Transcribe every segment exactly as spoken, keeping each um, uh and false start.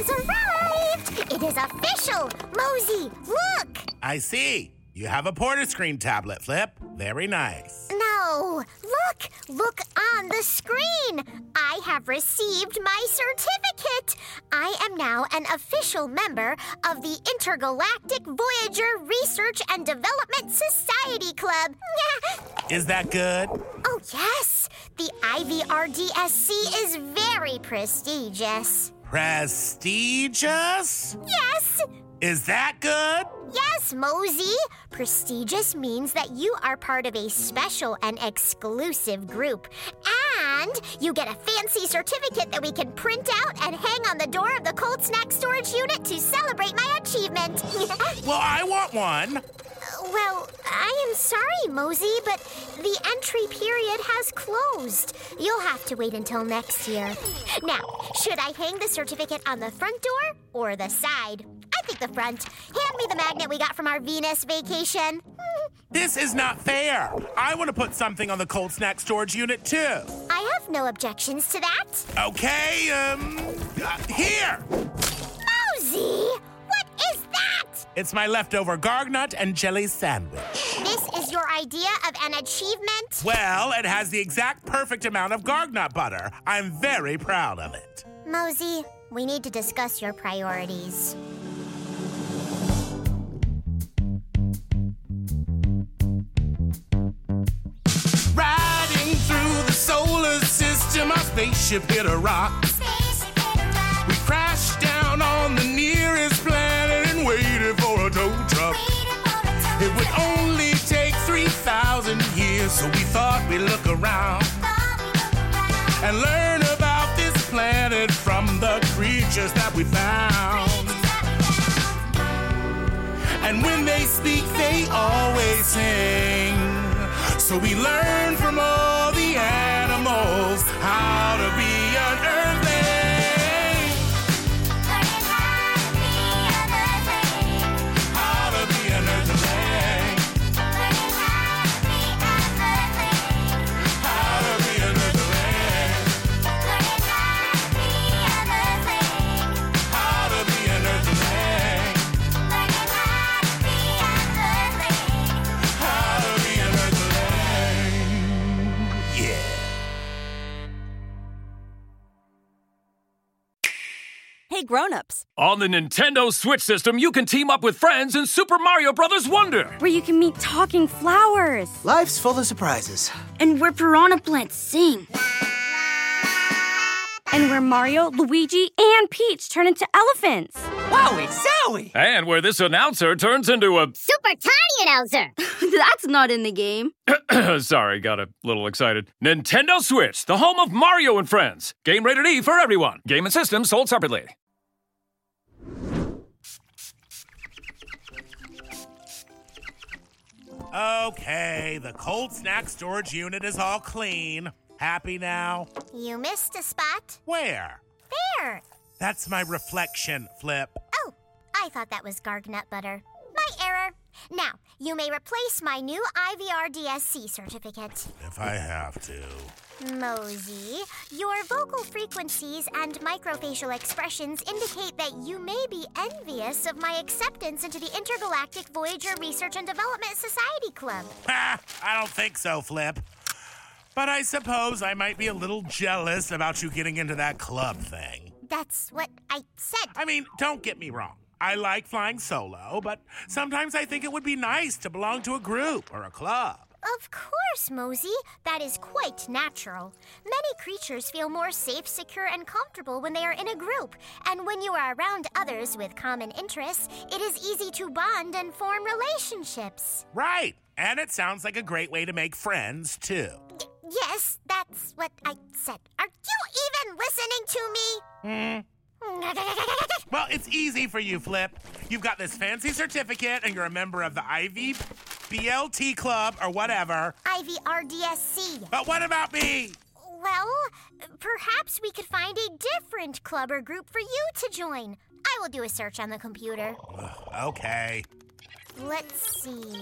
has arrived! It is official! Mozi, look! I see. You have a Porter screen tablet, Flip. Very nice. No! Look! Look on the screen! I have received my certificate! I am now an official member of the Intergalactic Voyager Research and Development Society Club. Is that good? Oh, yes! The I V R D S C is very prestigious. Prestigious? Yes! Is that good? Yes, Mozi. Prestigious means that you are part of a special and exclusive group. And you get a fancy certificate that we can print out and hang on the door of the cold snack storage unit to celebrate my achievement. Well, I want one. Well, I am sorry, Mozi, but the entry period has closed. You'll have to wait until next year. Now, should I hang the certificate on the front door or the side? I think the front. Hand me the magnet we got from our Venus vacation. This is not fair. I want to put something on the cold snack storage unit, too. I have no objections to that. Okay, um, uh, here. Mozi! It's my leftover gargnut and jelly sandwich. This is your idea of an achievement? Well, it has the exact perfect amount of gargnut butter. I'm very proud of it. Mozi, we need to discuss your priorities. Riding through the solar system, our spaceship hit a rock. Spaceship hit a rock. We crashed down on the nearest planet. Waited for a tow truck. It would only take three thousand years, so we thought we'd look around and learn about this planet from the creatures that we found. And when they speak, they always sing. So we learn from all the animals how to be an earthling. Grown-ups. On the Nintendo Switch system, you can team up with friends in Super Mario Bros. Wonder, where you can meet talking flowers. Life's full of surprises. And where piranha plants sing. And where Mario, Luigi, and Peach turn into elephants. Wowie zowie! And where this announcer turns into a... super tiny announcer! That's not in the game. Sorry, got a little excited. Nintendo Switch, the home of Mario and Friends. Game rated E for everyone. Game and system sold separately. Okay, the cold snack storage unit is all clean. Happy now? You missed a spot. Where? There. That's my reflection, Flip. Oh, I thought that was gargnut butter. My error. Now, you may replace my new I V R D S C certificate. If I have to. Mozi, your vocal frequencies and microfacial expressions indicate that you may be envious of my acceptance into the Intergalactic Voyager Research and Development Society Club. Ha! I don't think so, Flip. But I suppose I might be a little jealous about you getting into that club thing. That's what I said. I mean, don't get me wrong. I like flying solo, but sometimes I think it would be nice to belong to a group or a club. Of course, Mozi. That is quite natural. Many creatures feel more safe, secure, and comfortable when they are in a group. And when you are around others with common interests, it is easy to bond and form relationships. Right. And it sounds like a great way to make friends, too. Y- yes, that's what I said. Are you even listening to me? Mm. Well, it's easy for you, Flip. You've got this fancy certificate, and you're a member of the I V B L T Club or whatever. I V R D S C. But what about me? Well, perhaps we could find a different club or group for you to join. I will do a search on the computer. Okay. Let's see.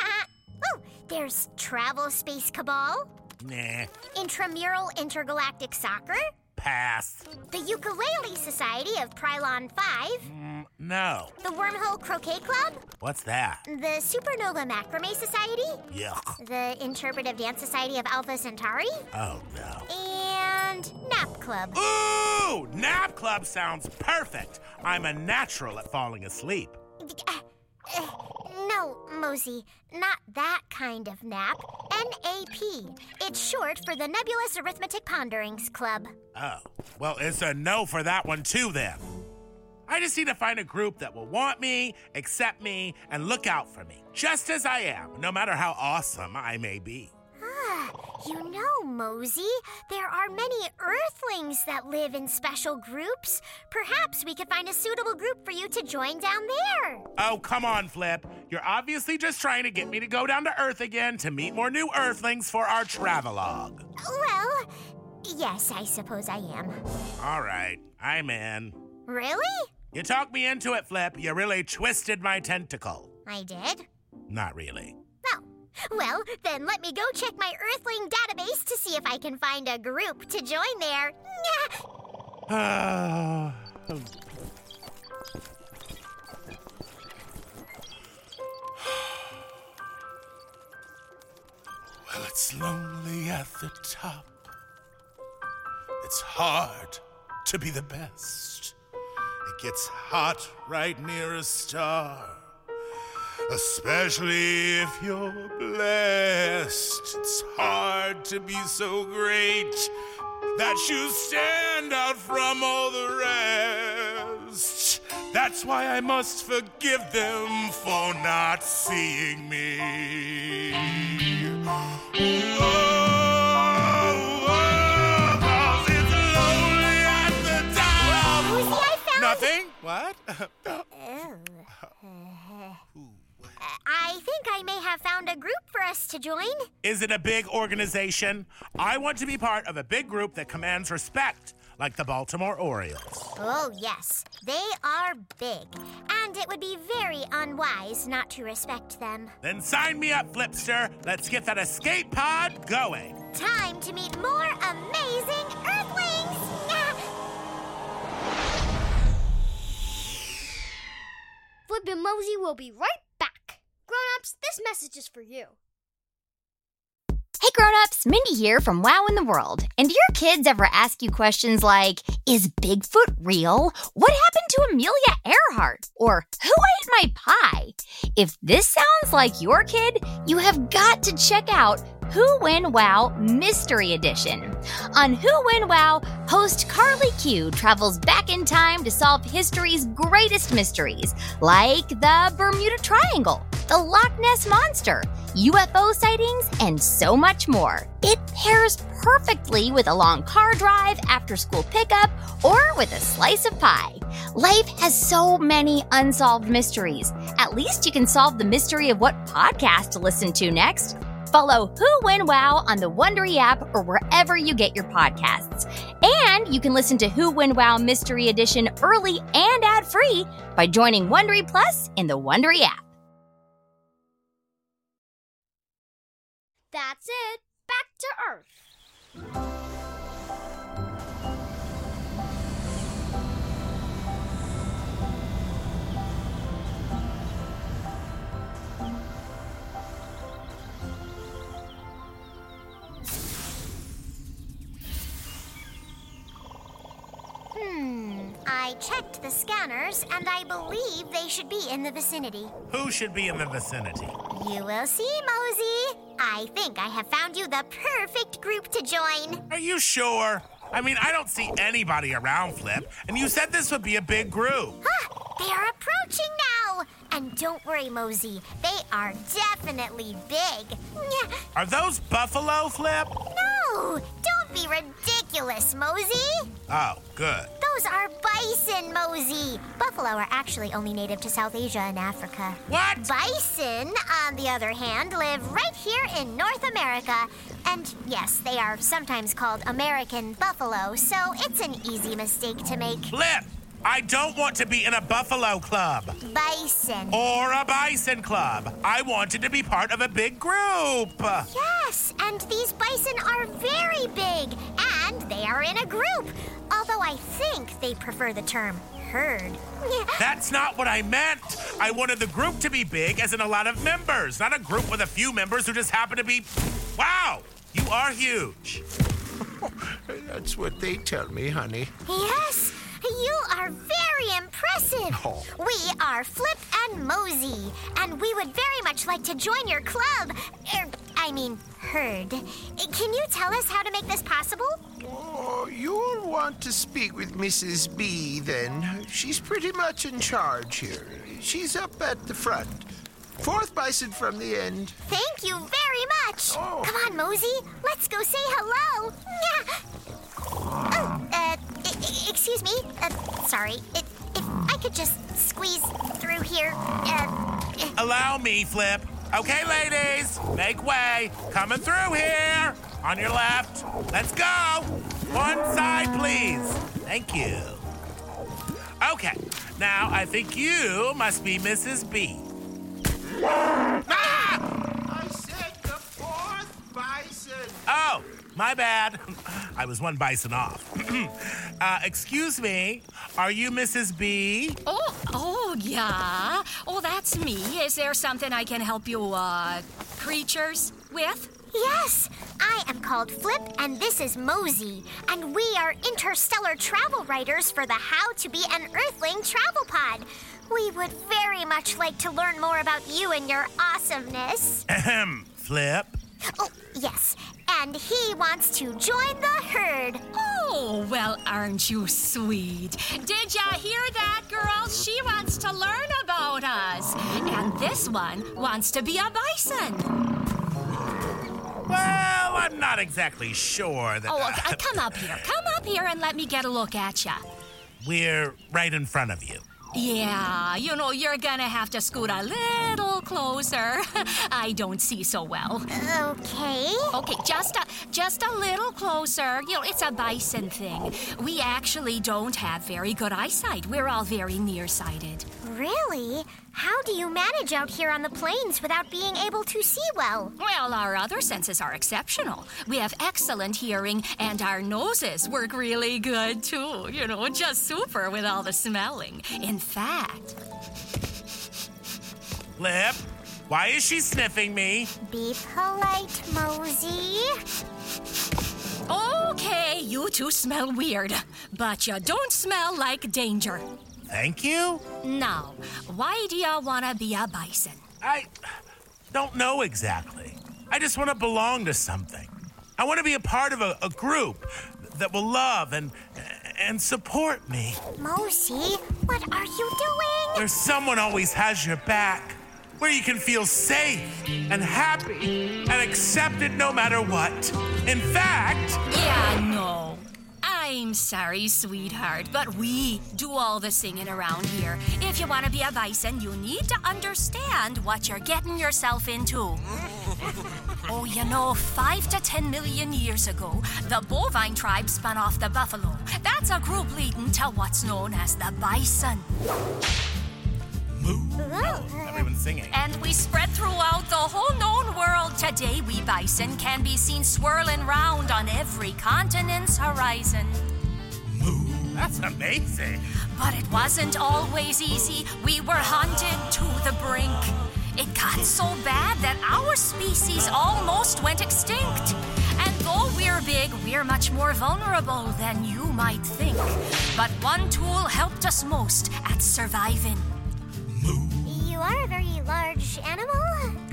Oh, there's Travel Space Cabal. Nah. Intramural Intergalactic Soccer. Pass. The Ukulele Society of Prylon five? Mm, no. The Wormhole Croquet Club? What's that? The Supernova Macrame Society? Yuck. The Interpretive Dance Society of Alpha Centauri? Oh, no. And Nap Club. Ooh! Nap Club sounds perfect. I'm a natural at falling asleep. Uh, uh, no, Mozi, not that kind of nap. N A P. It's short for the Nebulous Arithmetic Ponderings Club. Oh. Well, it's a no for that one, too, then. I just need to find a group that will want me, accept me, and look out for me, just as I am, no matter how awesome I may be. Ah, you know, Mozi, there are many Earthlings that live in special groups. Perhaps we could find a suitable group for you to join down there. Oh, come on, Flip. You're obviously just trying to get me to go down to Earth again to meet more new Earthlings for our travelogue. Well, yes, I suppose I am. All right, I'm in. Really? You talked me into it, Flip. You really twisted my tentacle. I did? Not really. Oh. Well, then let me go check my Earthling database to see if I can find a group to join there. Ah. Well, it's lonely at the top. It's hard to be the best. It gets hot right near a star, especially if you're blessed. It's hard to be so great that you stand out from all the rest. That's why I must forgive them for not seeing me. Whoa. Nothing? What? uh, I think I may have found a group for us to join. Is it a big organization? I want to be part of a big group that commands respect, like the Baltimore Orioles. Oh, yes. They are big. And it would be very unwise not to respect them. Then sign me up, Flipster. Let's get that escape pod going. Time to meet more amazing Earthlings! Flip and Mozi will be right back. Grown-ups, this message is for you. Hey, grown-ups, Mindy here from Wow in the World. And do your kids ever ask you questions like, is Bigfoot real? What happened to Amelia Earhart? Or, who ate my pie? If this sounds like your kid, you have got to check out Who Win Wow Mystery Edition. On Who Win Wow, host Carly Q travels back in time to solve history's greatest mysteries, like the Bermuda Triangle, the Loch Ness Monster, U F O sightings, and so much more. It pairs perfectly with a long car drive, after-school pickup, or with a slice of pie. Life has so many unsolved mysteries. At least you can solve the mystery of what podcast to listen to next. Follow Who Win Wow on the Wondery app or wherever you get your podcasts. And you can listen to Who Win Wow Mystery Edition early and ad-free by joining Wondery Plus in the Wondery app. That's it. Back to Earth. Hmm, I checked the scanners, and I believe they should be in the vicinity. Who should be in the vicinity? You will see, Mozi. I think I have found you the perfect group to join. Are you sure? I mean, I don't see anybody around, Flip, and you said this would be a big group. Ah, they are approaching now. And don't worry, Mozi, they are definitely big. Are those buffalo, Flip? No, don't be ridiculous, Mozi. Oh, good. Those are bison, Mozi. Buffalo are actually only native to South Asia and Africa. What? Bison, on the other hand, live right here in North America. And yes, they are sometimes called American buffalo, so it's an easy mistake to make. Flip, I don't want to be in a buffalo club. Bison. Or a bison club. I wanted to be part of a big group. Yes, and these bison are very big, and they They are in a group, although I think they prefer the term herd. That's not what I meant. I wanted the group to be big as in a lot of members, not a group with a few members who just happen to be... Wow, you are huge. That's what they tell me, honey. Yes, you are very impressive. Oh. We are Flip and Mozi, and we would very much like to join your club. Er, I mean, herd. Can you tell us how to make this possible? Oh, you'll want to speak with Missus B, then. She's pretty much in charge here. She's up at the front. Fourth bison from the end. Thank you very much. Oh. Come on, Mozi. Let's go say hello. Oh, uh, I- excuse me. Uh, sorry. If, if I could just squeeze through here. Uh, Allow me, Flip. Okay, ladies. Make way. Coming through here. On your left. Let's go. One side, please. Thank you. Okay. Now, I think you must be Missus B. Ah! I said the fourth bison. Oh, my bad. I was one bison off. uh, excuse me, are you Missus B? Oh, oh, yeah. Oh, that's me. Is there something I can help you, uh, creatures with? Yes, I am called Flip, and this is Mozi, and we are interstellar travel writers for the How to Be an Earthling Travel Pod. We would very much like to learn more about you and your awesomeness. Ahem, Flip. Oh, yes. And he wants to join the herd. Oh, well, aren't you sweet? Did ya hear that, girls? She wants to learn about us. And this one wants to be a bison. Well, I'm not exactly sure that... Oh, uh, come up here. Come up here and let me get a look at ya. We're right in front of you. Yeah, you know, you're gonna have to scoot a little closer. I don't see so well. Okay. Okay, just a, just a little closer. You know, it's a bison thing. We actually don't have very good eyesight. We're all very nearsighted. Really? How do you manage out here on the plains without being able to see well? Well, our other senses are exceptional. We have excellent hearing, and our noses work really good, too. You know, just super with all the smelling. In fact... Flip, why is she sniffing me? Be polite, Mozi. Okay, you two smell weird, but you don't smell like danger. Thank you. Now, why do you want to be a bison? I don't know exactly. I just want to belong to something. I want to be a part of a, a group that will love and and support me. Mozi, what are you doing? Where someone always has your back. Where you can feel safe and happy and accepted no matter what. In fact... Yeah, no. I'm sorry, sweetheart, but we do all the singing around here. If you want to be a bison, you need to understand what you're getting yourself into. Oh, you know, five to ten million years ago, the bovine tribe spun off the buffalo. That's a group leading to what's known as the bison. Moo. Oh, everyone's singing. And we spread throughout the whole known world. Today, we bison can be seen swirling round on every continent's horizon. Moo. That's amazing. But it wasn't always easy. We were hunted to the brink. It got so bad that our species almost went extinct. And though we're big, we're much more vulnerable than you might think. But one tool helped us most at surviving. You are a very large animal.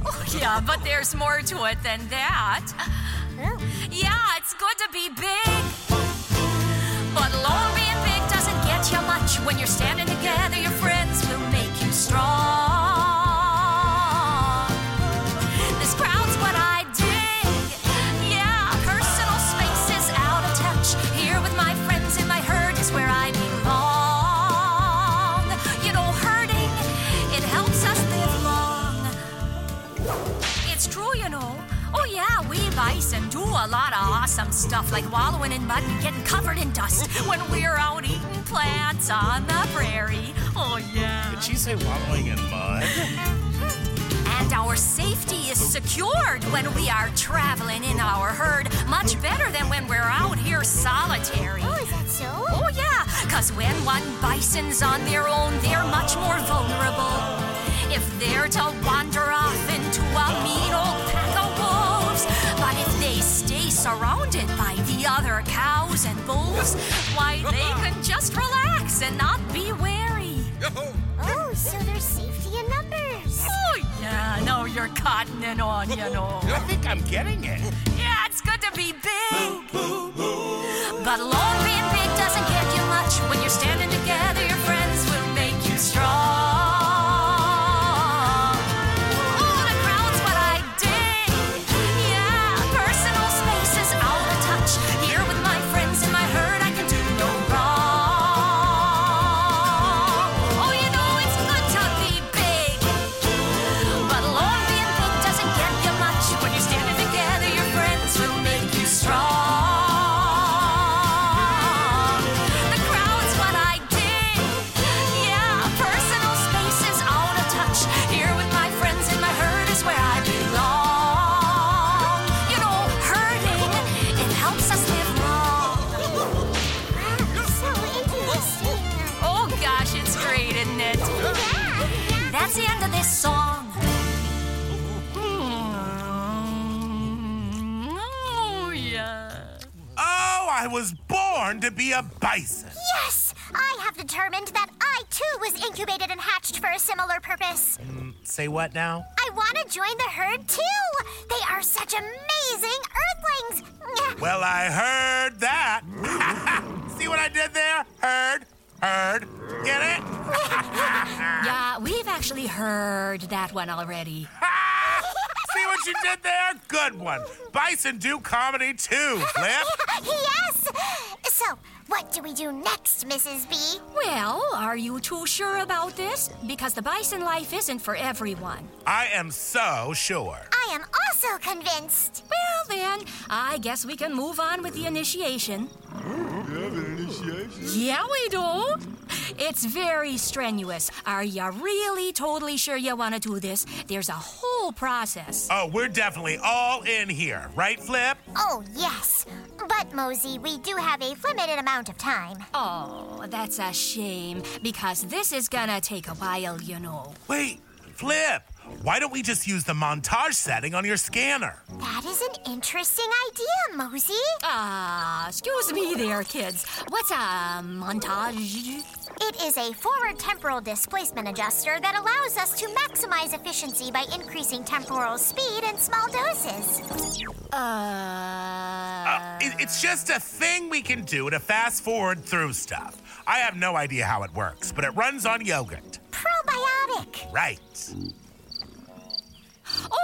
Oh, yeah, but there's more to it than that. Oh. Yeah, it's good to be big. But alone being big doesn't get you much. When you're standing together, your friends will make you strong. This crowd's what I dig. Yeah, personal space is out of touch. Here with my friends in my herd is where I belong. Bison do a lot of awesome stuff, like wallowing in mud and getting covered in dust when we're out eating plants on the prairie. Oh, yeah. Did she say wallowing in mud? And our safety is secured when we are traveling in our herd, much better than when we're out here solitary. Oh, is that so? Oh, yeah, because when one bison's on their own, they're much more vulnerable. If they're to wander off into a mean old pack of wolves, but if they stay surrounded by the other cows and bulls, why, they can just relax and not be wary. Oh, so there's safety in numbers. Oh, yeah, no, you're cotton and on, you know. I think I'm getting it. Yeah, it's good to be big. But alone being big doesn't get you much. When you're standing together, your friends will make you strong. Oh, the crowd's what I dig. Yeah, personal space is out of touch. Here with my friends and my herd, I can do no wrong. Oh, you know, it's good to be big. But alone being big doesn't get you much. When you're standing together, your friends will make you strong. That's the end of this song. Oh, yeah. Oh, I was born to be a bison. Yes, I have determined that I, too, was incubated and hatched for a similar purpose. Mm, say what now? I want to join the herd, too. They are such amazing earthlings. Well, I heard that. See what I did there? Herd. Heard. Get it? Yeah, we've actually heard that one already. Ah! See what you did there? Good one. Bison do comedy too, Flip. Yes! So, what do we do next, Missus B? Well, are you too sure about this? Because the bison life isn't for everyone. I am so sure. I am also convinced. Well, then, I guess we can move on with the initiation. Yeah, we do. It's very strenuous. Are you really totally sure you want to do this? There's a whole process. Oh, we're definitely all in here. Right, Flip? Oh, yes. But, Mozi, we do have a limited amount of time. Oh, that's a shame, because this is gonna take a while, you know. Wait, Flip. Why don't we just use the montage setting on your scanner? That is an interesting idea, Mozi. Ah, uh, excuse me there, kids. What's a montage? It is a forward temporal displacement adjuster that allows us to maximize efficiency by increasing temporal speed in small doses. Uh... uh it, it's just a thing we can do to fast forward through stuff. I have no idea how it works, but it runs on yogurt. Probiotic. Right.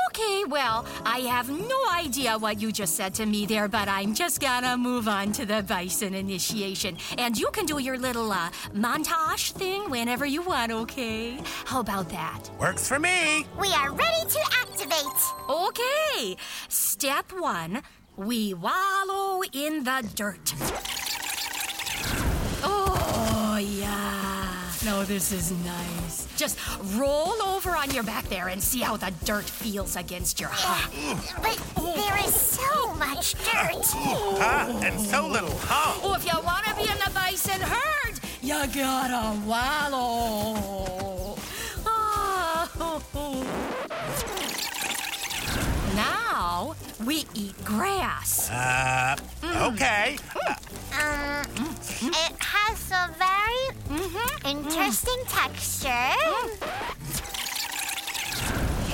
Okay, well, I have no idea what you just said to me there, but I'm just gonna move on to the bison initiation. And you can do your little uh, montage thing whenever you want, okay? How about that? Works for me. We are ready to activate. Okay. Step one, we wallow in the dirt. Oh, yeah. No, this is nice. Just roll over on your back there and see how the dirt feels against your heart. But there is so much dirt. Ah, and so little hump. Oh, if you want to be in the bison herd, you gotta wallow. Oh. Now we eat grass. Uh, mm. okay. Um, it has a very mm-hmm. interesting mm. texture.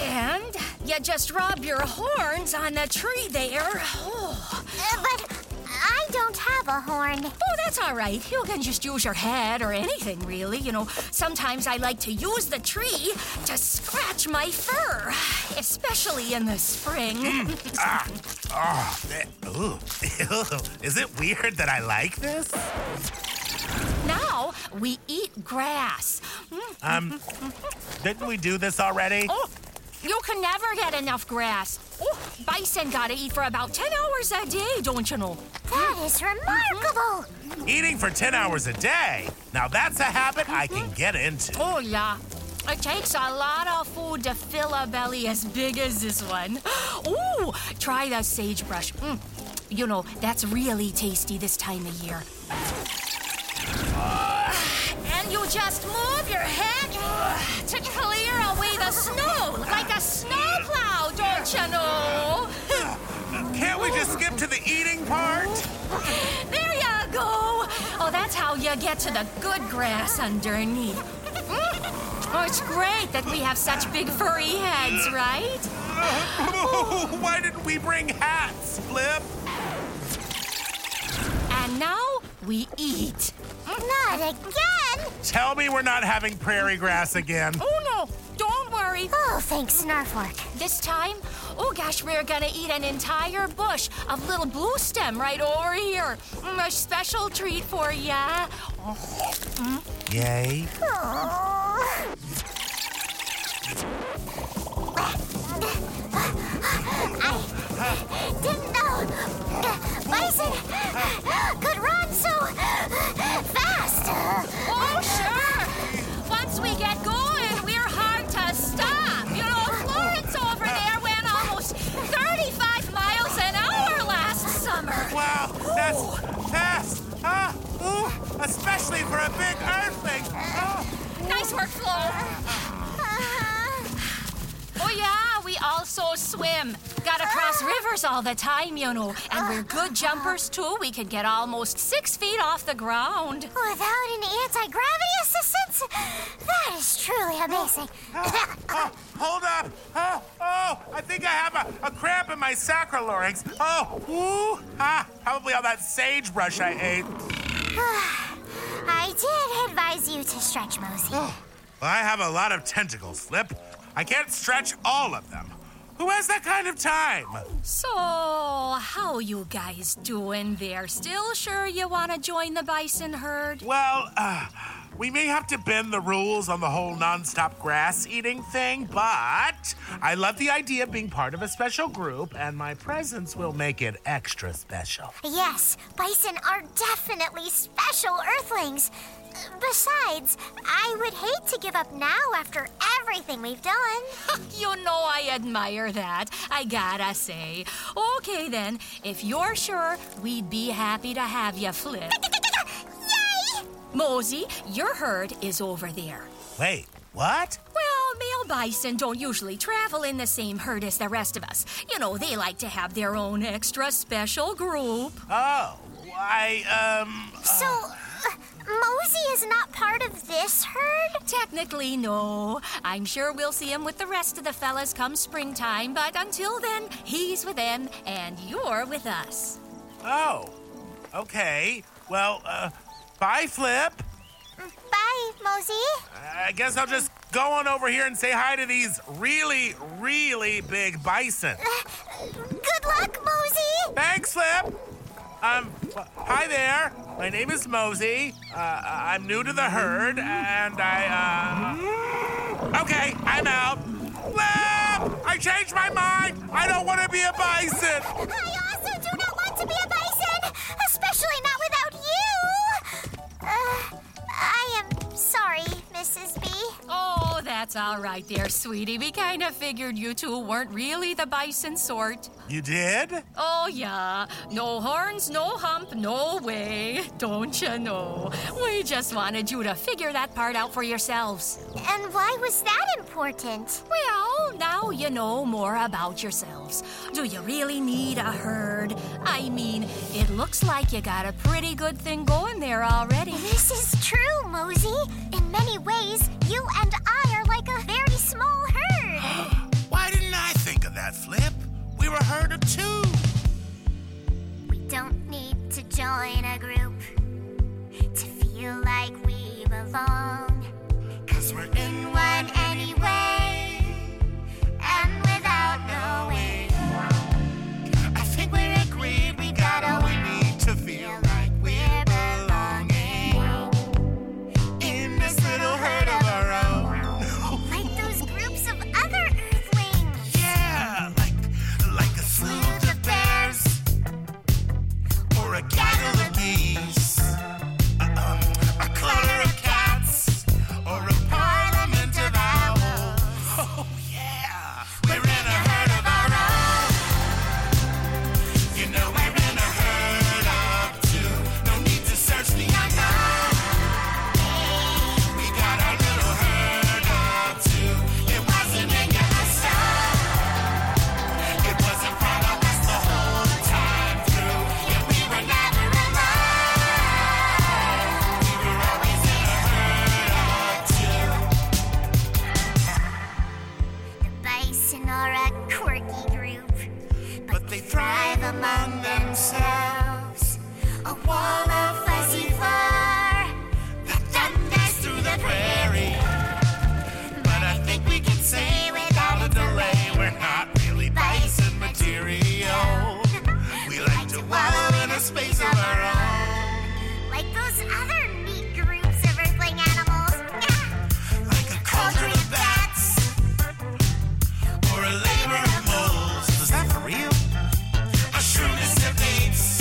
Mm. And you just rub your horns on the tree there. Oh. Uh, but I don't have a horn. Oh, that's all right. You can just use your head or anything, really. You know, sometimes I like to use the tree to scratch my fur, especially in the spring. Mm. ah. Oh, ooh. Is it weird that I like this? Now we eat grass. Um, didn't we do this already? Oh, you can never get enough grass. Oh, bison gotta eat for about ten hours a day, don't you know? That is remarkable. Eating for ten hours a day? Now that's a habit I can get into. Oh, yeah. It takes a lot of food to fill a belly as big as this one. Ooh, try the sagebrush. Mm. You know, that's really tasty this time of year. And you just move your head to clear away the snow like a snowplow, don't you know? Can't we just skip to the eating part? There you go. Oh, that's how you get to the good grass underneath. Oh, it's great that we have such big furry heads, right? Oh, why didn't we bring hats, Flip? And now we eat. Not again! Tell me we're not having prairie grass again. Oh, no. Don't worry. Oh, thanks, Snarfork. This time, oh, gosh, we're going to eat an entire bush of little blue stem right over here. A special treat for ya. Mm. Yay. I didn't know bison could run so fast. Oh, sure. Once we get going, we're hard to stop. You know, Florence over there went almost thirty-five miles an hour last summer. Wow, that's Ooh. fast, huh? Ooh, especially for a big earthling. Oh. Nice work, Flo. Uh-huh. Oh, yeah. We also swim. Gotta cross rivers all the time, you know. And we're good jumpers, too. We can get almost six feet off the ground. Without any anti-gravity assistance? That is truly amazing. Oh, oh, hold up. Oh, oh, I think I have a, a cramp in my sacroiliacs. Oh, ooh, ah, probably all that sagebrush I ate. I did advise you to stretch, Mozi. Oh, well, I have a lot of tentacles, Flip. I can't stretch all of them. Who has that kind of time? So, how you guys doing there? Still sure you want to join the bison herd? Well, uh, we may have to bend the rules on the whole nonstop grass eating thing, but I love the idea of being part of a special group, and my presence will make it extra special. Yes, bison are definitely special earthlings. Besides, I would hate to give up now after everything we've done. You know I admire that, I gotta say. Okay then, if you're sure, we'd be happy to have you, Flip. Yay! Mozi, your herd is over there. Wait, what? Well, male bison don't usually travel in the same herd as the rest of us. You know, they like to have their own extra special group. Oh, I, um... Uh... So... Mozi is not part of this herd? Technically, no. I'm sure we'll see him with the rest of the fellas come springtime, but until then, he's with them and you're with us. Oh, okay. Well, uh, bye, Flip. Bye, Mozi. I guess I'll just go on over here and say hi to these really, really big bison. Good luck, Mozi. Thanks, Flip. Um, hi there. My name is Mozi. Uh, I'm new to the herd, and I, uh... Okay, I'm out. Flip! I changed my mind. I don't want to be a bison. I also do not want to be a bison, especially not without you. Uh, I am sorry, Missus B. Oh, that's all right there, sweetie. We kind of figured you two weren't really the bison sort. You did? Oh, yeah. No horns, no hump, no way. Don't you know? We just wanted you to figure that part out for yourselves. And why was that important? Well, now you know more about yourselves. Do you really need a herd? I mean, it looks like you got a pretty good thing going there already. This is true, Mozi. In many ways, you and I are like a very small herd. Why didn't I think of that, Flip? We're a herd of two. We don't need to join a group to feel like we belong, 'cause we're in one anyway, and without knowing, I think we're agreed we got all we need to feel like we're belonging in this little herd of our own. Like those groups of other earthlings. Yeah, like food of bears, or a gaggle of bees, a, um, a clutter of cats, or a parliament of owls. Oh, yeah. We're in a herd of our own. You know we're in a themselves a wall of fuzzy fur that thunders through the prairie. But I think we can say without a delay we're not really bison material. We like to wallow in a space of our own, like those other neat groups of earthling animals. Like a cauldron of bats or a labor of moles. Is that for real? A shrewdness of apes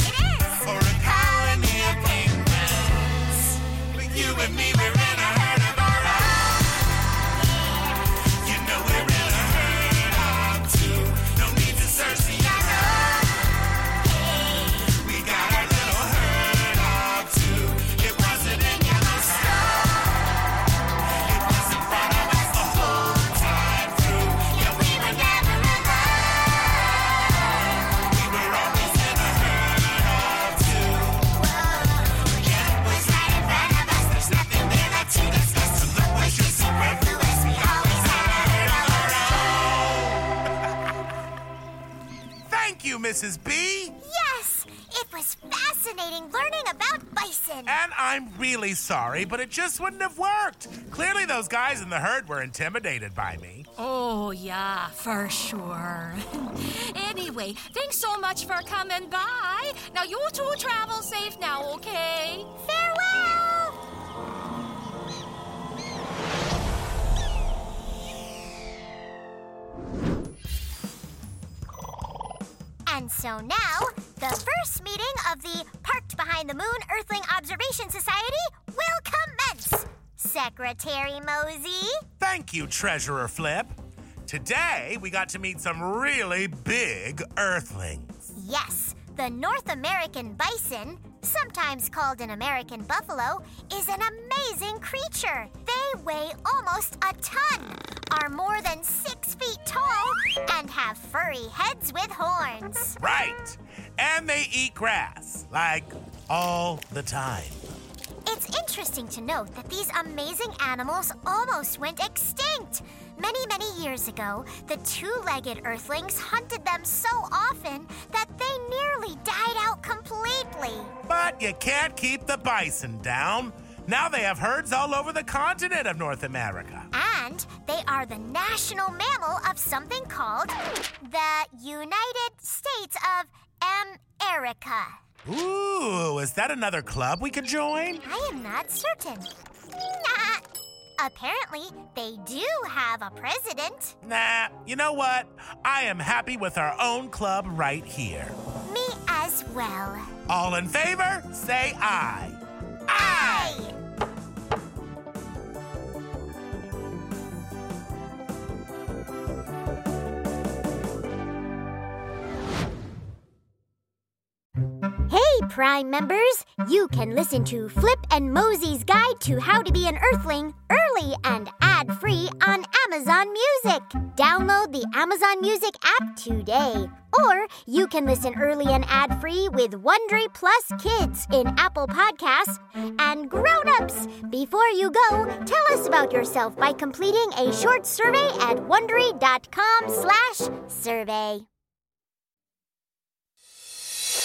or a colony of penguins. With you and me, we're in a herd of our own. You know we're in a herd of two. No need to search the unknown. We got our little herd of two. It wasn't in Yellowstone. It was in front of us the whole time through. Yeah, we were never alone. We were always in a herd of two. Yeah, it was right in front of us. There's nothing there that you discuss. So look what you're superfluous. We always had a herd of our own. Thank you, Missus B. Yes, it was fascinating learning about bison. And I'm really sorry, but it just wouldn't have worked. Clearly, those guys in the herd were intimidated by me. Oh, yeah, for sure. Anyway, thanks so much for coming by. Now, you two travel safe now, okay? Farewell! And so now, the first meeting of the Parked Behind the Moon Earthling Observation Society will commence. Secretary Mozi, Thank you, Treasurer Flip. Today, we got to meet some really big earthlings. yes, the North American bison, sometimes called an American buffalo, is an amazing creature. They weigh almost a ton, are more than six feet tall, and have furry heads with horns. Right. And they eat grass, like all the time. It's interesting to note that these amazing animals almost went extinct. Many, many years ago, the two-legged earthlings hunted them so often that they nearly died out completely. But you can't keep the bison down. Now they have herds all over the continent of North America. And they are the national mammal of something called the United States of America. Ooh, is that another club we could join? I am not certain. Nah. Apparently, they do have a president. Nah, you know what? I am happy with our own club right here. Me as well. All in favor, say aye. Aye! Hey, Prime members! You can listen to Flip and Mozi's Guide to How to Be an Earthling early and ad-free on Amazon Music. Download the Amazon Music app today. Or you can listen early and ad-free with Wondery Plus Kids in Apple Podcasts. And grown-ups, before you go, tell us about yourself by completing a short survey at Wondery.com slash survey.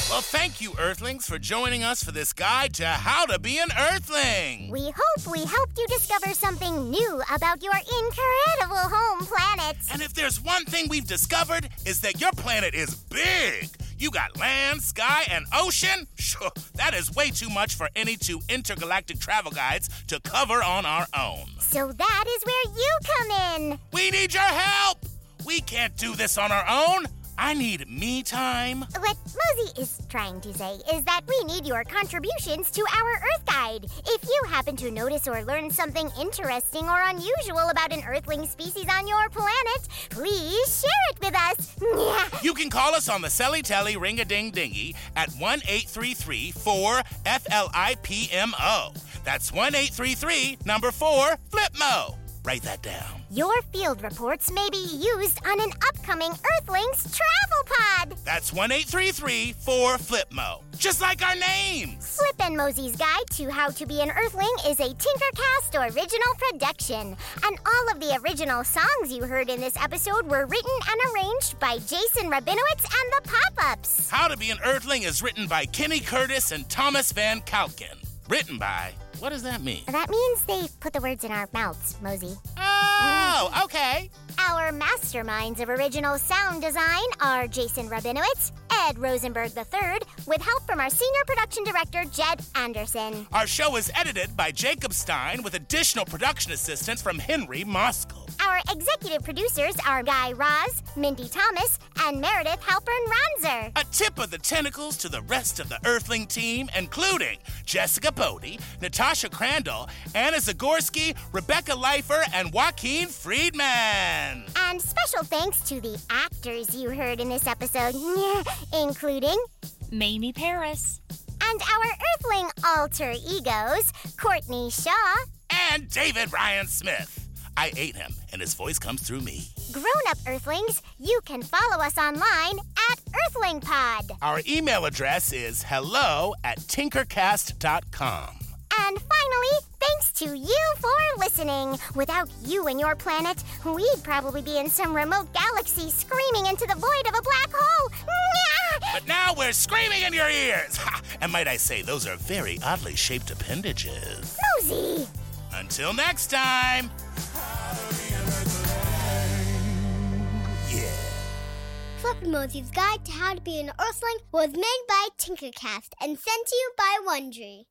Well, thank you, Earthlings, for joining us for this guide to how to be an Earthling. We hope we helped you discover something new about your incredible home planet. And if there's one thing we've discovered, is that your planet is big. You got land, sky, and ocean. Sure, that is way too much for any two intergalactic travel guides to cover on our own. So that is where you come in. We need your help. We can't do this on our own. I need me time. What Mozi is trying to say is that we need your contributions to our Earth Guide. If you happen to notice or learn something interesting or unusual about an Earthling species on your planet, please share it with us. You can call us on the Selly Telly Ring-a-Ding-Dingy at one eight three three four F L I P M O. That's one eight three three number four Flipmo. Write that down. Your field reports may be used on an upcoming Earthlings travel pod. That's one eight three three four flip mo, just like our name. Flip and Mozi's Guide to How to Be an Earthling is a Tinkercast original production, and all of the original songs you heard in this episode were written and arranged by Jason Rabinowitz and the Pop-Ups. How to Be an Earthling is written by Kenny Curtis and Thomas Van Kalken. Written by... What does that mean? That means they put the words in our mouths, Mozi. Oh, okay. Our masterminds of original sound design are Jason Rabinowitz, Ed Rosenberg the third, with help from our senior production director, Jed Anderson. Our show is edited by Jacob Stein, with additional production assistance from Henry Moskell. Our executive producers are Guy Raz, Mindy Thomas, and Meredith Halpern-Ranzer. A tip of the tentacles to the rest of the Earthling team, including Jessica Bodie, Natasha Crandall, Anna Zagorski, Rebecca Leifer, and Joaquin Friedman. And special thanks to the actors you heard in this episode, including... Mamie Paris. And our Earthling alter egos, Courtney Shaw. And David Ryan Smith. I ate him, and his voice comes through me. Grown-up Earthlings, you can follow us online at EarthlingPod. Our email address is hello at tinkercast dot com. And finally, thanks to you for listening. Without you and your planet, we'd probably be in some remote galaxy screaming into the void of a black hole. But now we're screaming in your ears. Ha! And might I say, those are very oddly shaped appendages. Mozi! Until next time. Yeah. Flip and Mozi's Guide to How to Be an Earthling was made by Tinkercast and sent to you by Wondery.